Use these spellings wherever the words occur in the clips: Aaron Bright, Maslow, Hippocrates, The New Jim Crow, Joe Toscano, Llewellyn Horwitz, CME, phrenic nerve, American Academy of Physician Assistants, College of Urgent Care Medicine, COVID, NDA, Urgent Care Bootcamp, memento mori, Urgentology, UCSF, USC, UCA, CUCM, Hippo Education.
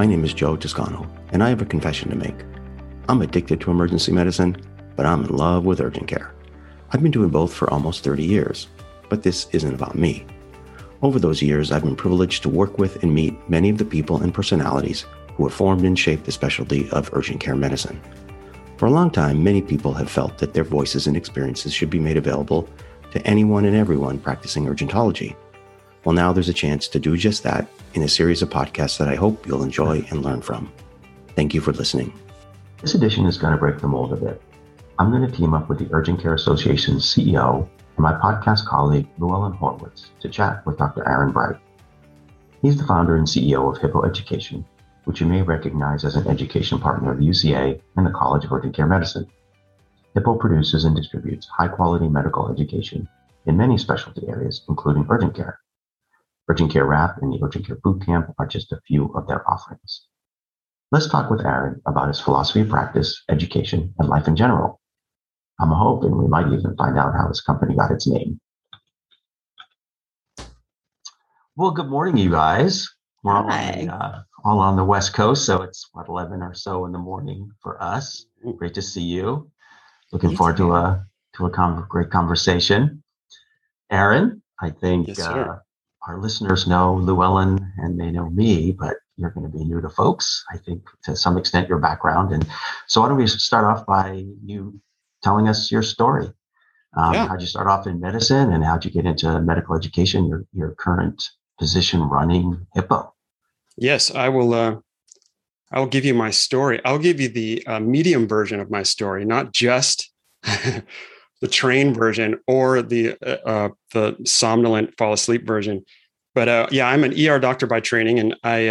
My name is Joe Toscano, and I have a confession to make. I'm addicted to emergency medicine, but I'm in love with urgent care. I've been doing both for almost 30 years, but this isn't about me. Over those years, I've been privileged to work with and meet many of the people and personalities who have formed and shaped the specialty of urgent care medicine. For a long time, many people have felt that their voices and experiences should be made available to anyone and everyone practicing urgentology. Well, now there's a chance to do just that in a series of podcasts that I hope you'll enjoy and learn from. Thank you for listening. This edition is going to break the mold a bit. I'm going to team up with the Urgent Care Association's CEO and my podcast colleague, Llewellyn Horwitz, to chat with Dr. Aaron Bright. He's the founder and CEO of Hippo Education, which you may recognize as an education partner of the UCA and the College of Urgent Care Medicine. Hippo produces and distributes high-quality medical education in many specialty areas, including urgent care. Urgent Care Wrap and the Urgent Care Bootcamp are just a few of their offerings. Let's talk with Aaron about his philosophy of practice, education, and life in general. I'm hoping we might even find out how his company got its name. Well, good morning, you guys. We're all on the West Coast, so it's what, 11 or so in the morning for us. Great to see you. Looking forward to a great conversation. Aaron, I think... Yes, sir. Our listeners know Llewellyn and they know me, but you're going to be new to folks, I think, to some extent, your background. And so why don't we start off by you telling us your story? How'd you start off in medicine and how'd you get into medical education, your current position running Hippo? Yes, I'll give you my story. I'll give you the medium version of my story, not just the train version or the somnolent fall asleep version. But I'm an ER doctor by training, and I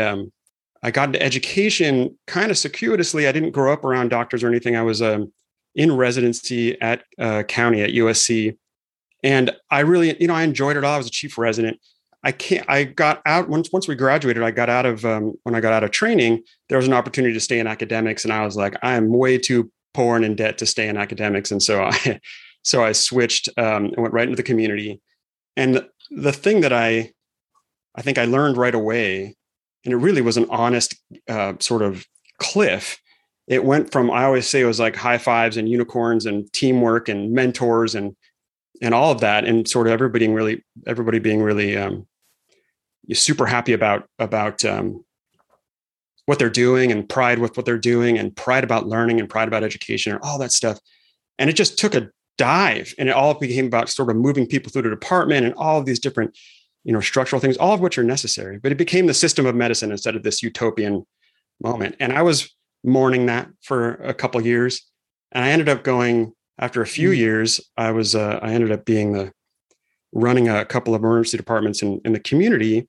got into education kind of circuitously. I didn't grow up around doctors or anything. I was in residency at County at USC, and I really, I enjoyed it all. I was a chief resident. I got out once we graduated. I got out of when I got out of training, there was an opportunity to stay in academics, and I was like, I am way too poor and in debt to stay in academics, and so I switched and went right into the community. And the thing that I think I learned right away, and it really was an honest sort of cliff. It went from, I always say it was like high fives and unicorns and teamwork and mentors and all of that, and sort of everybody being really super happy about what they're doing and pride with what they're doing and pride about learning and pride about education and all that stuff. And it just took a dive, and it all became about sort of moving people through the department and all of these different, structural things, all of which are necessary, but it became the system of medicine instead of this utopian moment. And I was mourning that for a couple of years. And I ended up going after a few years, I ended up being running a couple of emergency departments in the community.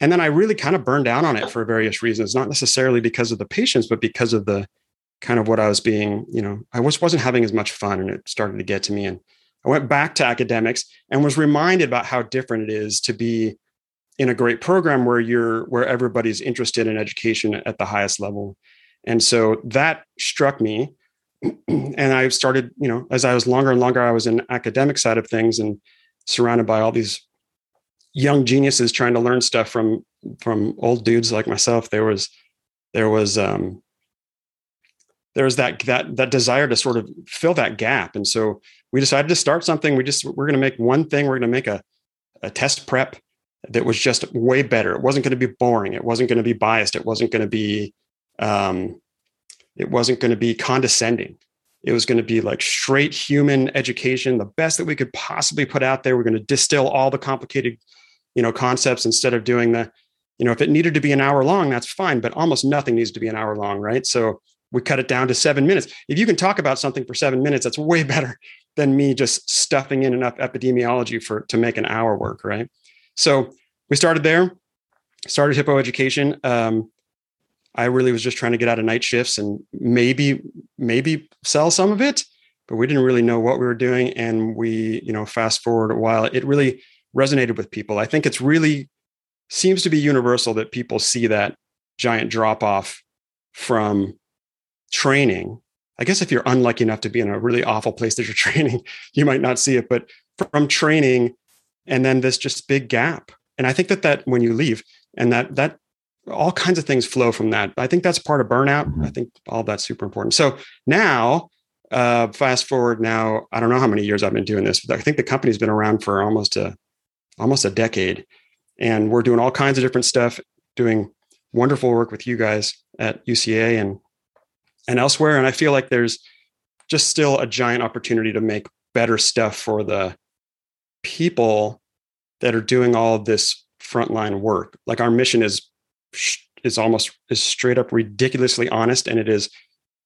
And then I really kind of burned down on it for various reasons, not necessarily because of the patients, but because of the kind of what I was being, I wasn't having as much fun, and it started to get to me. And I went back to academics and was reminded about how different it is to be in a great program where everybody's interested in education at the highest level. And so that struck me. And I started, as I was longer and longer, I was in the academic side of things and surrounded by all these young geniuses trying to learn stuff from old dudes like myself. There was that desire to sort of fill that gap. And so we decided to start something. We're going to make one thing. We're going to make a test prep that was just way better. It wasn't going to be boring. It wasn't going to be biased. It wasn't going to be, condescending. It was going to be like straight human education, the best that we could possibly put out there. We're going to distill all the complicated concepts instead of doing if it needed to be an hour long, that's fine, but almost nothing needs to be an hour long, right? So we cut it down to 7 minutes. If you can talk about something for 7 minutes, that's way better than me just stuffing in enough epidemiology to make an hour work, right? So we started Hippo Education. I really was just trying to get out of night shifts and maybe sell some of it, but we didn't really know what we were doing. And we, fast forward a while, it really resonated with people. I think it's really seems to be universal that people see that giant drop off from training. I guess if you're unlucky enough to be in a really awful place that you're training, you might not see it, but from training and then this just big gap. And I think that when you leave and that all kinds of things flow from that. I think that's part of burnout. I think all that's super important. So now, fast forward now, I don't know how many years I've been doing this, but I think the company's been around for almost a decade, and we're doing all kinds of different stuff, doing wonderful work with you guys at UCA and elsewhere. And I feel like there's just still a giant opportunity to make better stuff for the people that are doing all this frontline work. Like our mission is straight up ridiculously honest, and it is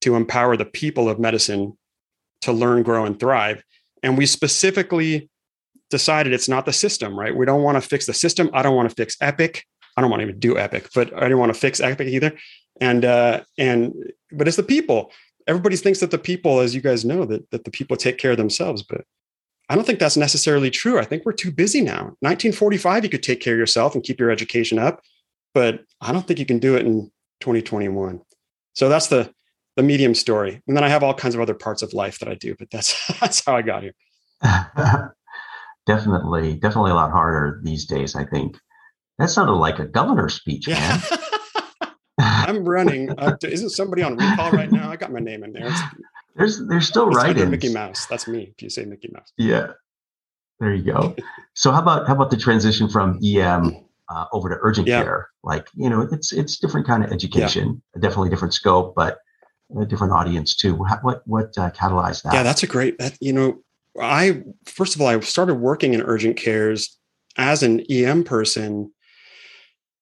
to empower the people of medicine to learn, grow, and thrive. And we specifically decided it's not the system, right? We don't want to fix the system. I don't want to fix Epic. I don't want to even do Epic, but I didn't want to fix Epic either. But it's the people. Everybody thinks that the people, as you guys know, that the people take care of themselves, but I don't think that's necessarily true. I think we're too busy now. 1945, you could take care of yourself and keep your education up, but I don't think you can do it in 2021. So that's the medium story. And then I have all kinds of other parts of life that I do, but that's how I got here. Definitely a lot harder these days, I think. That sounded like a governor's speech, man. I'm running up to, isn't somebody on recall right now? I got my name in there. There's still write-ins. Mickey Mouse. That's me. If you say Mickey Mouse. Yeah. There you go. So how about the transition from EM over to urgent care? Like, it's different kind of education, definitely different scope, but a different audience too. What catalyzed that? Yeah, that's a great, first of all, I started working in urgent cares as an EM person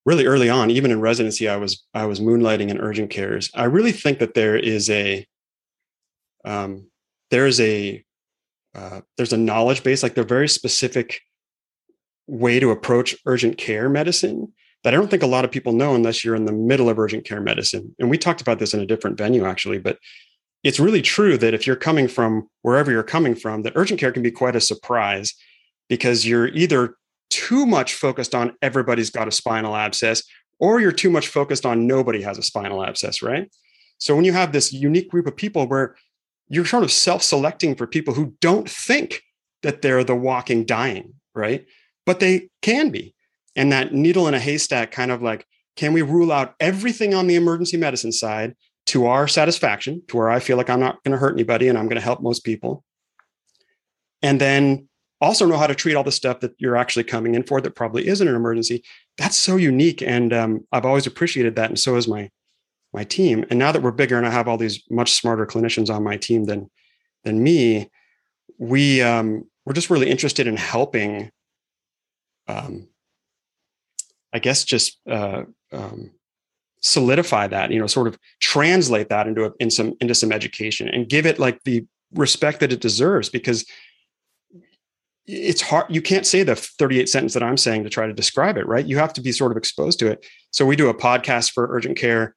really early on. Even in residency, I was moonlighting in urgent cares. I really think that there's a knowledge base, like the very specific way to approach urgent care medicine that I don't think a lot of people know unless you're in the middle of urgent care medicine. And we talked about this in a different venue actually, but it's really true that if you're coming from wherever you're coming from, that urgent care can be quite a surprise, because you're either too much focused on everybody's got a spinal abscess, or you're too much focused on nobody has a spinal abscess, right? So when you have this unique group of people where you're sort of self-selecting for people who don't think that they're the walking dying, right? But they can be. And that needle in a haystack kind of like, can we rule out everything on the emergency medicine side to our satisfaction, to where I feel like I'm not going to hurt anybody and I'm going to help most people. And then also know how to treat all the stuff that you're actually coming in for that probably isn't an emergency. That's so unique. And I've always appreciated that. And so has my team. And now that we're bigger and I have all these much smarter clinicians on my team than me, we're just really interested in helping, solidify that, sort of translate that into some education and give it like the respect that it deserves, because it's hard. You can't say the 38 sentence that I'm saying to try to describe it, right? You have to be sort of exposed to it. So we do a podcast for urgent care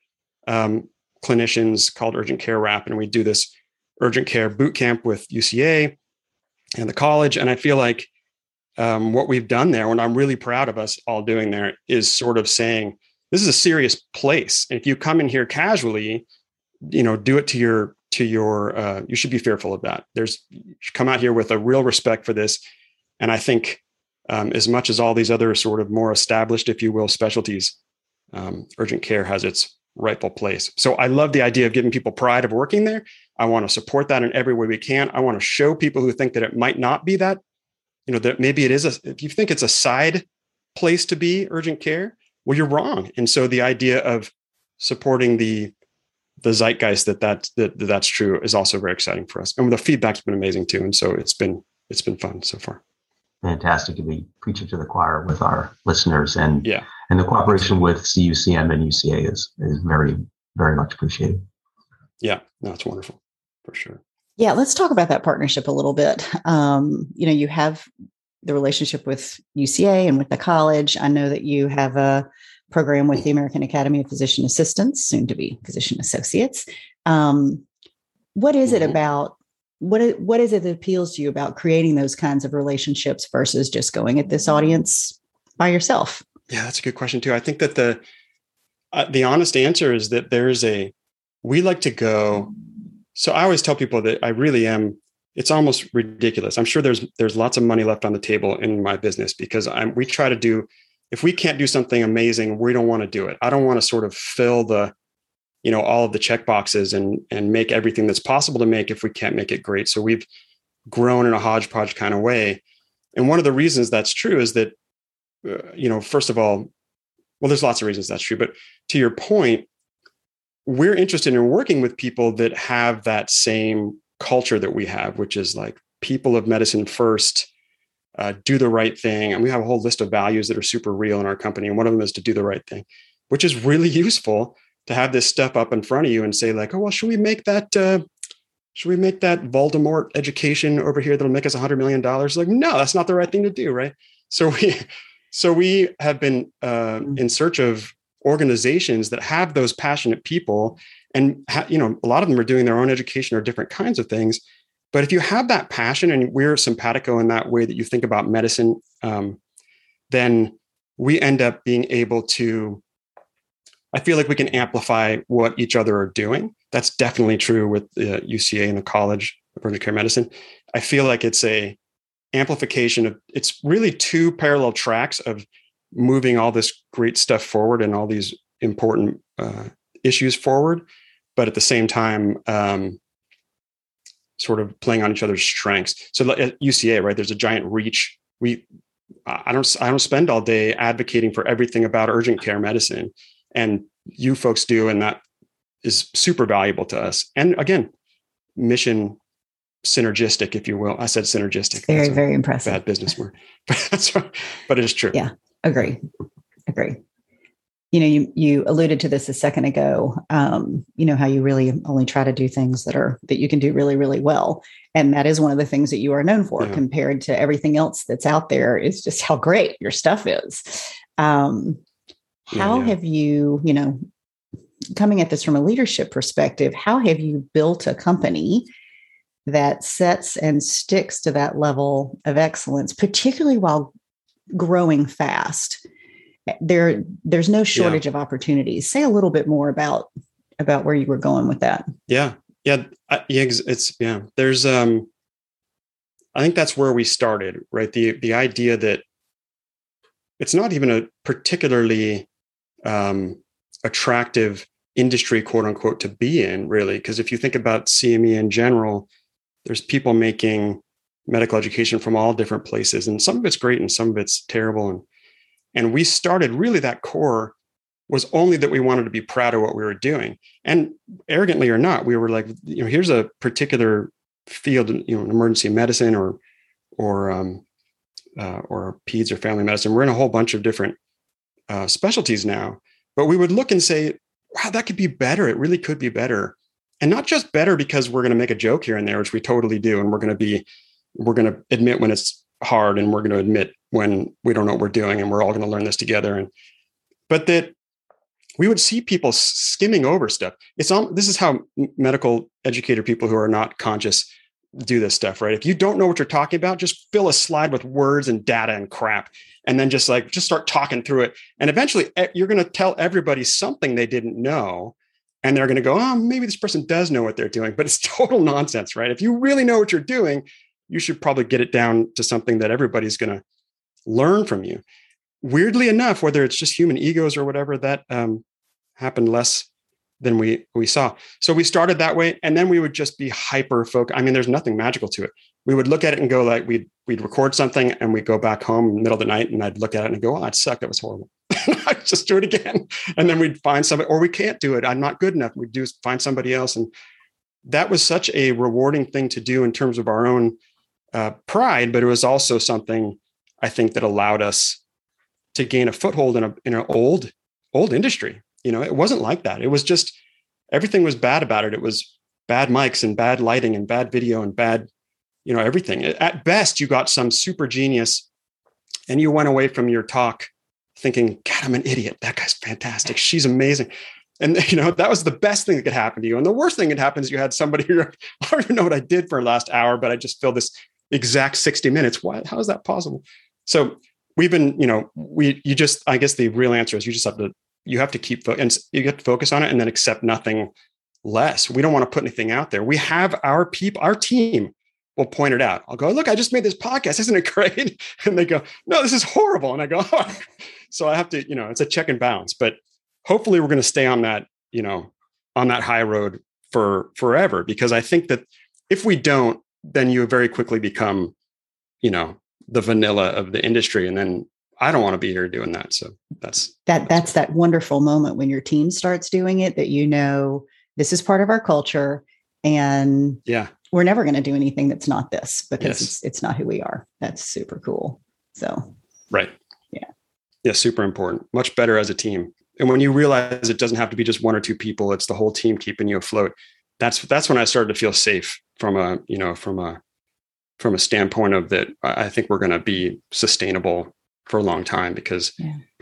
clinicians called Urgent Care Wrap, and we do this urgent care bootcamp with UCA and the college. And I feel like what we've done there, and I'm really proud of us all doing there, is sort of saying, this is a serious place. And if you come in here casually, do it to your, you should be fearful of that. You should come out here with a real respect for this. And I think as much as all these other sort of more established, if you will, specialties, urgent care has its rightful place. So I love the idea of giving people pride of working there. I want to support that in every way we can. I want to show people who think that it might not be that, that maybe it is, if you think it's a side place to be urgent care, well, you're wrong. And so the idea of supporting the zeitgeist that's true is also very exciting for us. And the feedback's been amazing too. And so it's been fun so far. Fantastic to be preaching to the choir with our listeners, and and the cooperation with CUCM and UCA is very, very much appreciated. Yeah, no, it's wonderful for sure. Yeah, let's talk about that partnership a little bit. You have the relationship with UCA and with the college. I know that you have a program with the American Academy of Physician Assistants, soon to be Physician Associates. What is it about, what is it that appeals to you about creating those kinds of relationships versus just going at this audience by yourself? Yeah, that's a good question too. I think that the honest answer is that we like to go. So I always tell people that I really am, it's almost ridiculous. I'm sure there's lots of money left on the table in my business, because we try to do if we can't do something amazing, we don't want to do it. I don't want to sort of fill the, you know, all of the check boxes and make everything that's possible to make if we can't make it great. So we've grown in a hodgepodge kind of way. And one of the reasons that's true is that, you know, first of all, well, there's lots of reasons that's true, but to your point, we're interested in working with people that have that same culture that we have, which is like people of medicine first, do the right thing. And we have a whole list of values that are super real in our company. And one of them is to do the right thing, which is really useful to have this step up in front of you and say like, oh, well, should we make that Voldemort education over here that'll make us $100 million? Like, no, that's not the right thing to do, right? So we have been in search of organizations that have those passionate people, and you know, a lot of them are doing their own education or different kinds of things. But if you have that passion and we're simpatico in that way that you think about medicine, then we end up being able to, I feel like we can amplify what each other are doing. That's definitely true with UCA and the College of Urgent Care Medicine. I feel like it's a amplification of, it's really two parallel tracks of moving all this great stuff forward and all these important issues forward, but at the same time, sort of playing on each other's strengths. So at UCA, right, there's a giant reach. I don't spend all day advocating for everything about urgent care medicine, and you folks do, and that is super valuable to us. And again, mission synergistic, if you will. I said synergistic. Very, very impressive. Bad business word, but it's true. Yeah, agree. You know, you alluded to this a second ago. You know, how you really only try to do things that you can do really, really well, and that is one of the things that you are known for. Yeah. Compared to everything else that's out there, is just how great your stuff is. Have you, you know, coming at this from a leadership perspective, how have you built a company that sets and sticks to that level of excellence, particularly while growing fast? There's no shortage of opportunities. Say a little bit more about where you were going with that. There's, I think that's where we started, right? The idea that it's not even a particularly attractive industry, quote unquote, to be in, really. Because if you think about CME in general, there's people making medical education from all different places, and some of it's great and some of it's terrible. And we started, really that core was only that we wanted to be proud of what we were doing. And arrogantly or not, we were like, you know, here's a particular field, you know, in emergency medicine or peds or family medicine. We're in a whole bunch of different specialties now, but we would look and say, wow, that could be better. It really could be better. And not just better because we're going to make a joke here and there, which we totally do. And we're going to admit when it's hard, and we're going to admit when we don't know what we're doing, and we're all going to learn this together. But that we would see people skimming over stuff. This is how medical educator people who are not conscious do this stuff, right? If you don't know what you're talking about, just fill a slide with words and data and crap, and then just start talking through it. And eventually you're going to tell everybody something they didn't know, and they're going to go, oh, maybe this person does know what they're doing, but it's total nonsense, right? If you really know what you're doing, you should probably get it down to something that everybody's going to learn from you. Weirdly enough, whether it's just human egos or whatever, that happened less than we saw. So we started that way. And then we would just be hyper focused. I mean, there's nothing magical to it. We would look at it and go like, we'd record something and we'd go back home in the middle of the night, and I'd look at it and go, oh, that sucked. That was horrible. I'd just do it again. And then we'd find somebody, or we can't do it, I'm not good enough. We'd find somebody else. And that was such a rewarding thing to do in terms of our own pride, but it was also something I think that allowed us to gain a foothold in an old industry. You know, it wasn't like that. It was just, everything was bad about it. It was bad mics and bad lighting and bad video and bad, you know, everything. At best, you got some super genius and you went away from your talk thinking, God, I'm an idiot. That guy's fantastic. She's amazing. And, you know, that was the best thing that could happen to you. And the worst thing that happens, you had somebody who, I don't even know what I did for the last hour, but I just filled this exact 60 minutes. Why? How is that possible? So we've been, you know, I guess the real answer is you have to focus on it and then accept nothing less. We don't want to put anything out there. We have our people, our team will point it out. I'll go, look, I just made this podcast. Isn't it great? And they go, no, this is horrible. And I go, oh. So I have to, you know, it's a check and balance, but hopefully we're going to stay on that, you know, on that high road for forever, because I think that if we don't, then you very quickly become, you know, the vanilla of the industry. And then I don't want to be here doing that. So that's that wonderful moment when your team starts doing it, that, you know, this is part of our culture, and yeah, we're never going to do anything that's not this, because it's not who we are. That's super cool. So, right. Yeah. Yeah. Super important. Much better as a team. And when you realize it doesn't have to be just one or two people, it's the whole team keeping you afloat. That's when I started to feel safe from a, you know, from a standpoint of that. I think we're going to be sustainable for a long time, because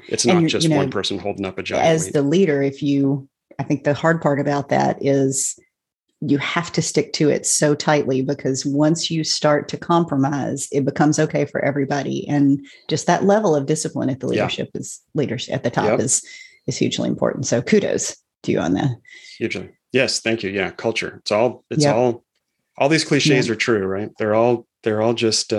it's not just one person holding up a giant as weight. The leader. I think the hard part about that is you have to stick to it so tightly, because once you start to compromise, it becomes okay for everybody. And just that level of discipline at the leadership at the top is hugely important. So kudos to you on that. Hugely. Yes. Thank you. Yeah. Culture. All these cliches are true, right? They're all just,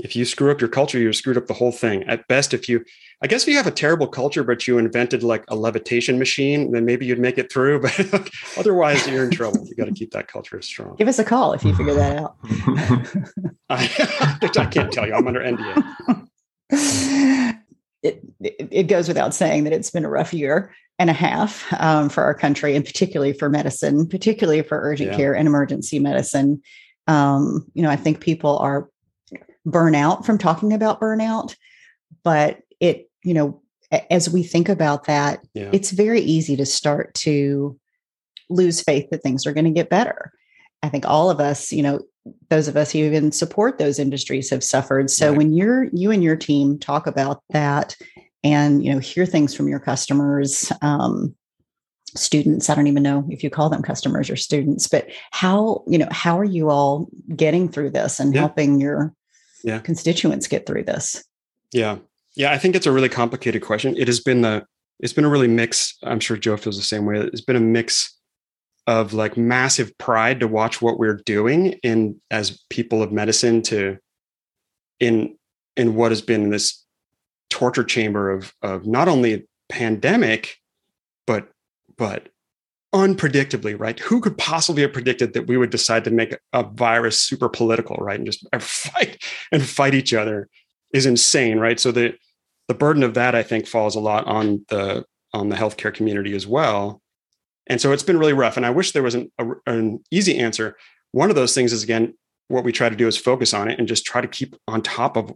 if you screw up your culture, you're screwed up the whole thing. At best, if you have a terrible culture, but you invented like a levitation machine, then maybe you'd make it through. But otherwise, you're in trouble. You got to keep that culture strong. Give us a call if you figure that out. I can't tell you. I'm under NDA. It goes without saying that it's been a rough year and a half for our country, and particularly for medicine, particularly for urgent care and emergency medicine. I think people are burnout from talking about burnout, but it, you know, as we think about that, it's very easy to start to lose faith that things are going to get better. I think all of us, you know, those of us who even support those industries have suffered. So when you and your team talk about that and, you know, hear things from your customers, students, I don't even know if you call them customers or students, but how are you all getting through this and helping your constituents get through this? Yeah. Yeah. I think it's a really complicated question. It's been a really mix. I'm sure Joe feels the same way. It's been a mix of like massive pride to watch what we're doing in as people of medicine in what has been this torture chamber of not only pandemic, but unpredictably, right? Who could possibly have predicted that we would decide to make a virus super political, right? And just fight each other is insane, right? So the burden of that, I think, falls a lot on the healthcare community as well. And so it's been really rough. And I wish there was an easy answer. One of those things is, again, what we try to do is focus on it and just try to keep on top of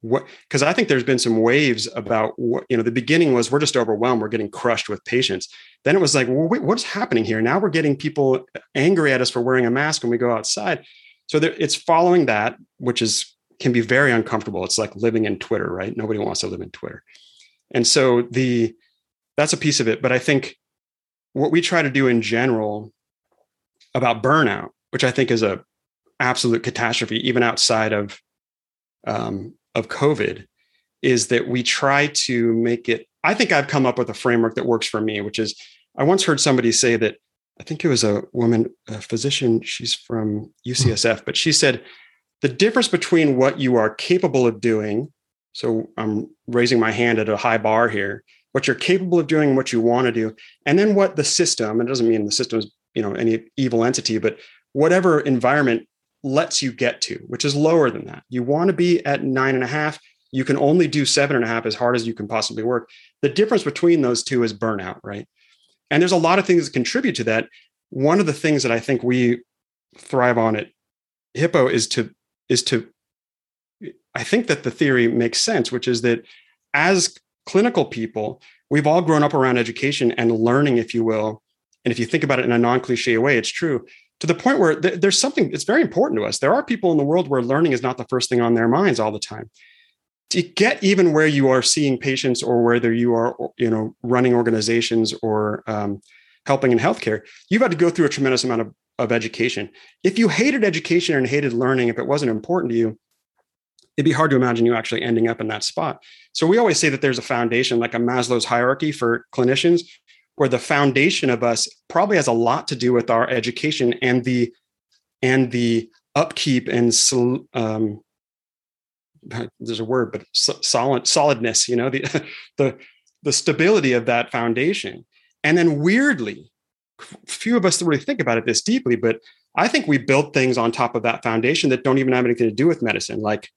what, because I think there's been some waves about what, you know, the beginning was we're just overwhelmed. We're getting crushed with patients. Then it was like, well, wait, what's happening here? Now we're getting people angry at us for wearing a mask when we go outside. So it's following that, which can be very uncomfortable. It's like living in Twitter, right? Nobody wants to live in Twitter. And so that's a piece of it. But I think what we try to do in general about burnout, which I think is a absolute catastrophe, even outside of COVID, is that we try to make it, I think I've come up with a framework that works for me, which is, I once heard somebody say that, I think it was a woman, a physician, she's from UCSF, but she said, the difference between what you are capable of doing, so I'm raising my hand at a high bar here, what you're capable of doing and what you want to do, and then what the system, it doesn't mean the system is, you know, any evil entity, but whatever environment lets you get to, which is lower than that. You want to be at 9.5. You can only do 7.5 as hard as you can possibly work. The difference between those two is burnout, right? And there's a lot of things that contribute to that. One of the things that I think we thrive on at Hippo is to, I think that the theory makes sense, which is that as clinical people, we've all grown up around education and learning, if you will. And if you think about it in a non-cliche way, it's true to the point where there's something that's very important to us. There are people in the world where learning is not the first thing on their minds all the time. To get even where you are seeing patients or whether you are, you know, running organizations or helping in healthcare, you've had to go through a tremendous amount of education. If you hated education and hated learning, if it wasn't important to you, it'd be hard to imagine you actually ending up in that spot. So we always say that there's a foundation, like a Maslow's hierarchy for clinicians, where the foundation of us probably has a lot to do with our education and the upkeep and there's a word, but solidness, you know, the stability of that foundation. And then weirdly, few of us really think about it this deeply, but I think we build things on top of that foundation that don't even have anything to do with medicine, like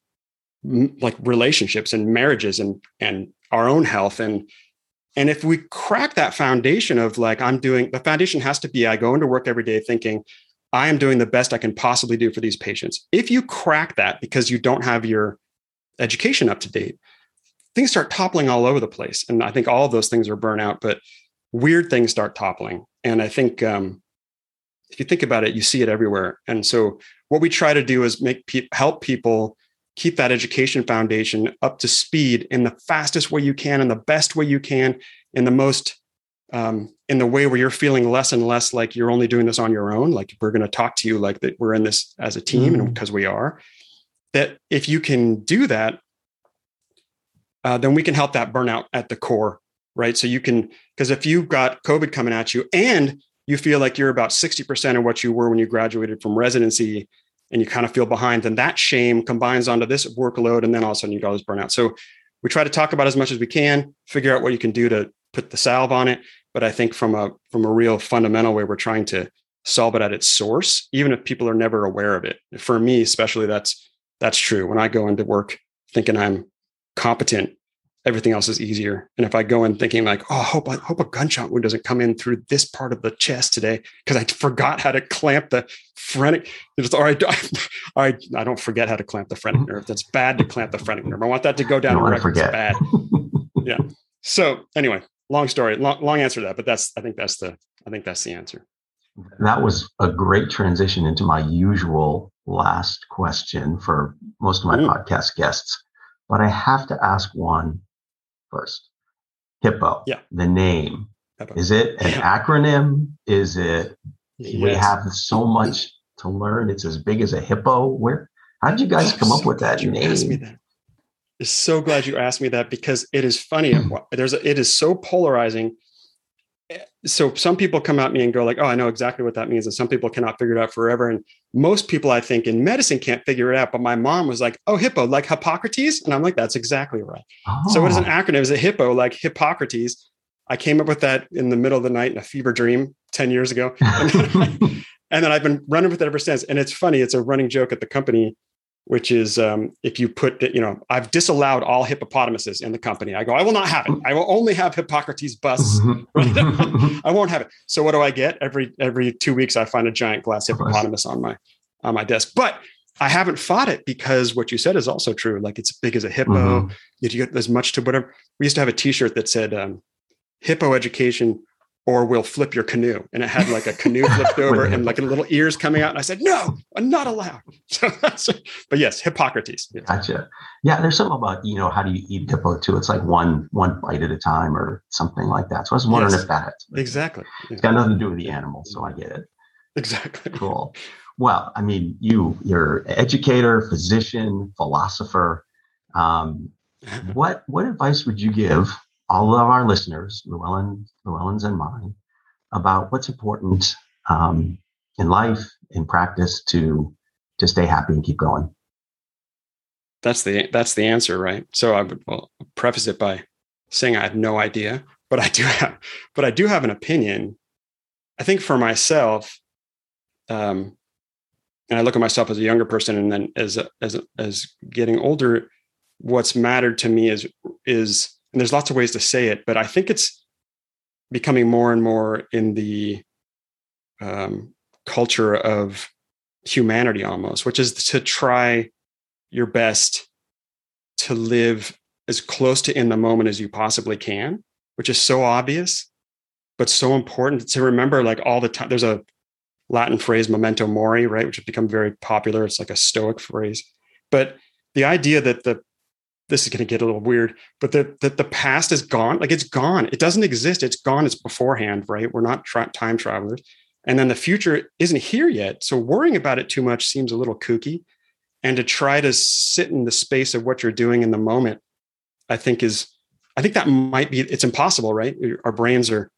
relationships and marriages and our own health. And if we crack that foundation of like, the foundation has to be, I go into work every day thinking I am doing the best I can possibly do for these patients. If you crack that because you don't have your education up to date, things start toppling all over the place. And I think all of those things are burnout, but weird things start toppling. And I think if you think about it, you see it everywhere. And so what we try to do is help people keep that education foundation up to speed in the fastest way you can, in the best way you can, in the most, in the way where you're feeling less and less like you're only doing this on your own. Like we're going to talk to you like that. We're in this as a team, and because we are, that if you can do that, then we can help that burnout at the core. Right. So you can, because if you've got COVID coming at you and you feel like you're about 60% of what you were when you graduated from residency and you kind of feel behind, then that shame combines onto this workload. And then all of a sudden you got this burnout. So we try to talk about as much as we can, figure out what you can do to put the salve on it. But I think from a real fundamental way, we're trying to solve it at its source, even if people are never aware of it. For me, especially, that's true. When I go into work thinking I'm competent, everything else is easier. And if I go in thinking like, oh, I hope a gunshot wound doesn't come in through this part of the chest today because I forgot how to clamp the phrenic. I don't forget how to clamp the phrenic nerve. That's bad to clamp the phrenic nerve. I want that to go down. It's bad. Yeah. So anyway, long story, long answer to that, but I think that's the answer. That was a great transition into my usual last question for most of my podcast guests, but I have to ask one first. Hippo, the name, Hippo. Is it an acronym? Is it, we have so much to learn. It's as big as a hippo. How did you guys come up with that name? Asked me that. I'm so glad you asked me that because it is funny. It is so polarizing. So some people come at me and go like, oh, I know exactly what that means. And some people cannot figure it out forever. And most people, I think, in medicine can't figure it out. But my mom was like, oh, hippo, like Hippocrates. And I'm like, that's exactly right. Oh. So what is an acronym? Is a hippo, like Hippocrates. I came up with that in the middle of the night in a fever dream 10 years ago. And then I've been running with it ever since. And it's funny. It's a running joke at the company, which is if you put that, you know, I've disallowed all hippopotamuses in the company. I go, I will not have it. I will only have Hippocrates busts. Right? I won't have it. So what do I get? Every 2 weeks, I find a giant glass hippopotamus on my desk. But I haven't fought it because what you said is also true. Like it's big as a hippo. You get as much to whatever. We used to have a T-shirt that said Hippo Education, or we'll flip your canoe. And it had like a canoe flipped over and like little ears coming out. And I said, no, I'm not allowed. But yes, Hippocrates. Yes. Gotcha. Yeah. There's something about, you know, how do you eat hippo too? It's like one bite at a time or something like that. So I was wondering if that. Exactly. It's got nothing to do with the animal. So I get it. Exactly. Cool. Well, I mean, you're an educator, physician, philosopher. What advice would you give all of our listeners, Llewellyn's and mine, about what's important in life, in practice, to stay happy and keep going? That's the answer, right? So I would preface it by saying I have no idea, but I do have an opinion. I think for myself, and I look at myself as a younger person, and then as getting older, what's mattered to me is. And there's lots of ways to say it, but I think it's becoming more and more in the culture of humanity almost, which is to try your best to live as close to in the moment as you possibly can, which is so obvious, but so important to remember like all the time. There's a Latin phrase, memento mori, right? Which has become very popular. It's like a Stoic phrase, but the idea that this is going to get a little weird, but that the past is gone. Like it's gone. It doesn't exist. It's gone. It's beforehand, right? We're not time travelers. And then the future isn't here yet. So worrying about it too much seems a little kooky. And to try to sit in the space of what you're doing in the moment, I think that might be, it's impossible, right? Our brains are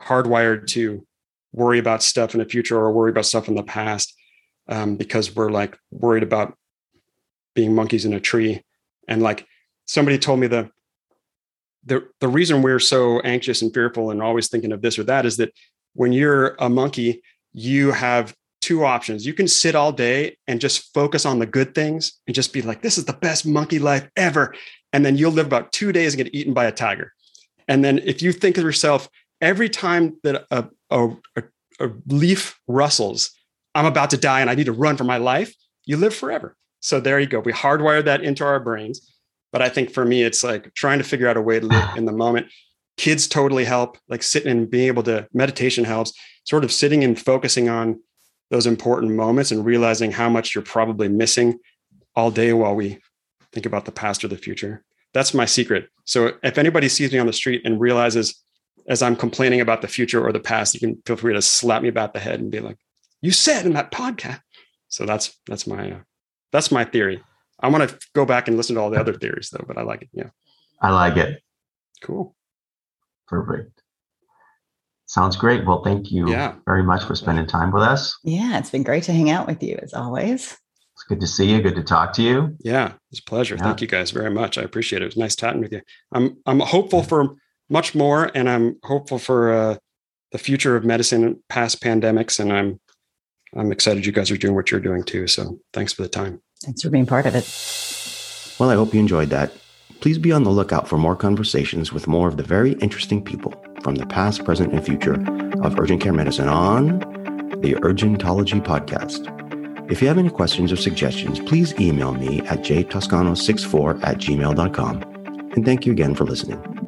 hardwired to worry about stuff in the future or worry about stuff in the past. because we're like worried about being monkeys in a tree. And like somebody told me the reason we're so anxious and fearful and always thinking of this or that is that when you're a monkey, you have two options. You can sit all day and just focus on the good things and just be like, this is the best monkey life ever. And then you'll live about 2 days and get eaten by a tiger. And then if you think of yourself, every time that a leaf rustles, I'm about to die and I need to run for my life, you live forever. So there you go. We hardwired that into our brains. But I think for me, it's like trying to figure out a way to live in the moment. Kids totally help, like sitting and being able to, meditation helps, sort of sitting and focusing on those important moments and realizing how much you're probably missing all day while we think about the past or the future. That's my secret. So if anybody sees me on the street and realizes as I'm complaining about the future or the past, you can feel free to slap me about the head and be like, you said in that podcast. So that's my theory. I want to go back and listen to all the other theories though, but I like it. Yeah. I like it. Cool. Perfect. Sounds great. Well, thank you very much for spending time with us. Yeah. It's been great to hang out with you as always. It's good to see you. Good to talk to you. Yeah. It's a pleasure. Yeah. Thank you guys very much. I appreciate it. It was nice chatting with you. I'm hopeful for much more, and I'm hopeful for the future of medicine past pandemics. And I'm excited you guys are doing what you're doing too. So thanks for the time. Thanks for being part of it. Well, I hope you enjoyed that. Please be on the lookout for more conversations with more of the very interesting people from the past, present, and future of urgent care medicine on the Urgentology podcast. If you have any questions or suggestions, please email me at jtoscano64@gmail.com. And thank you again for listening.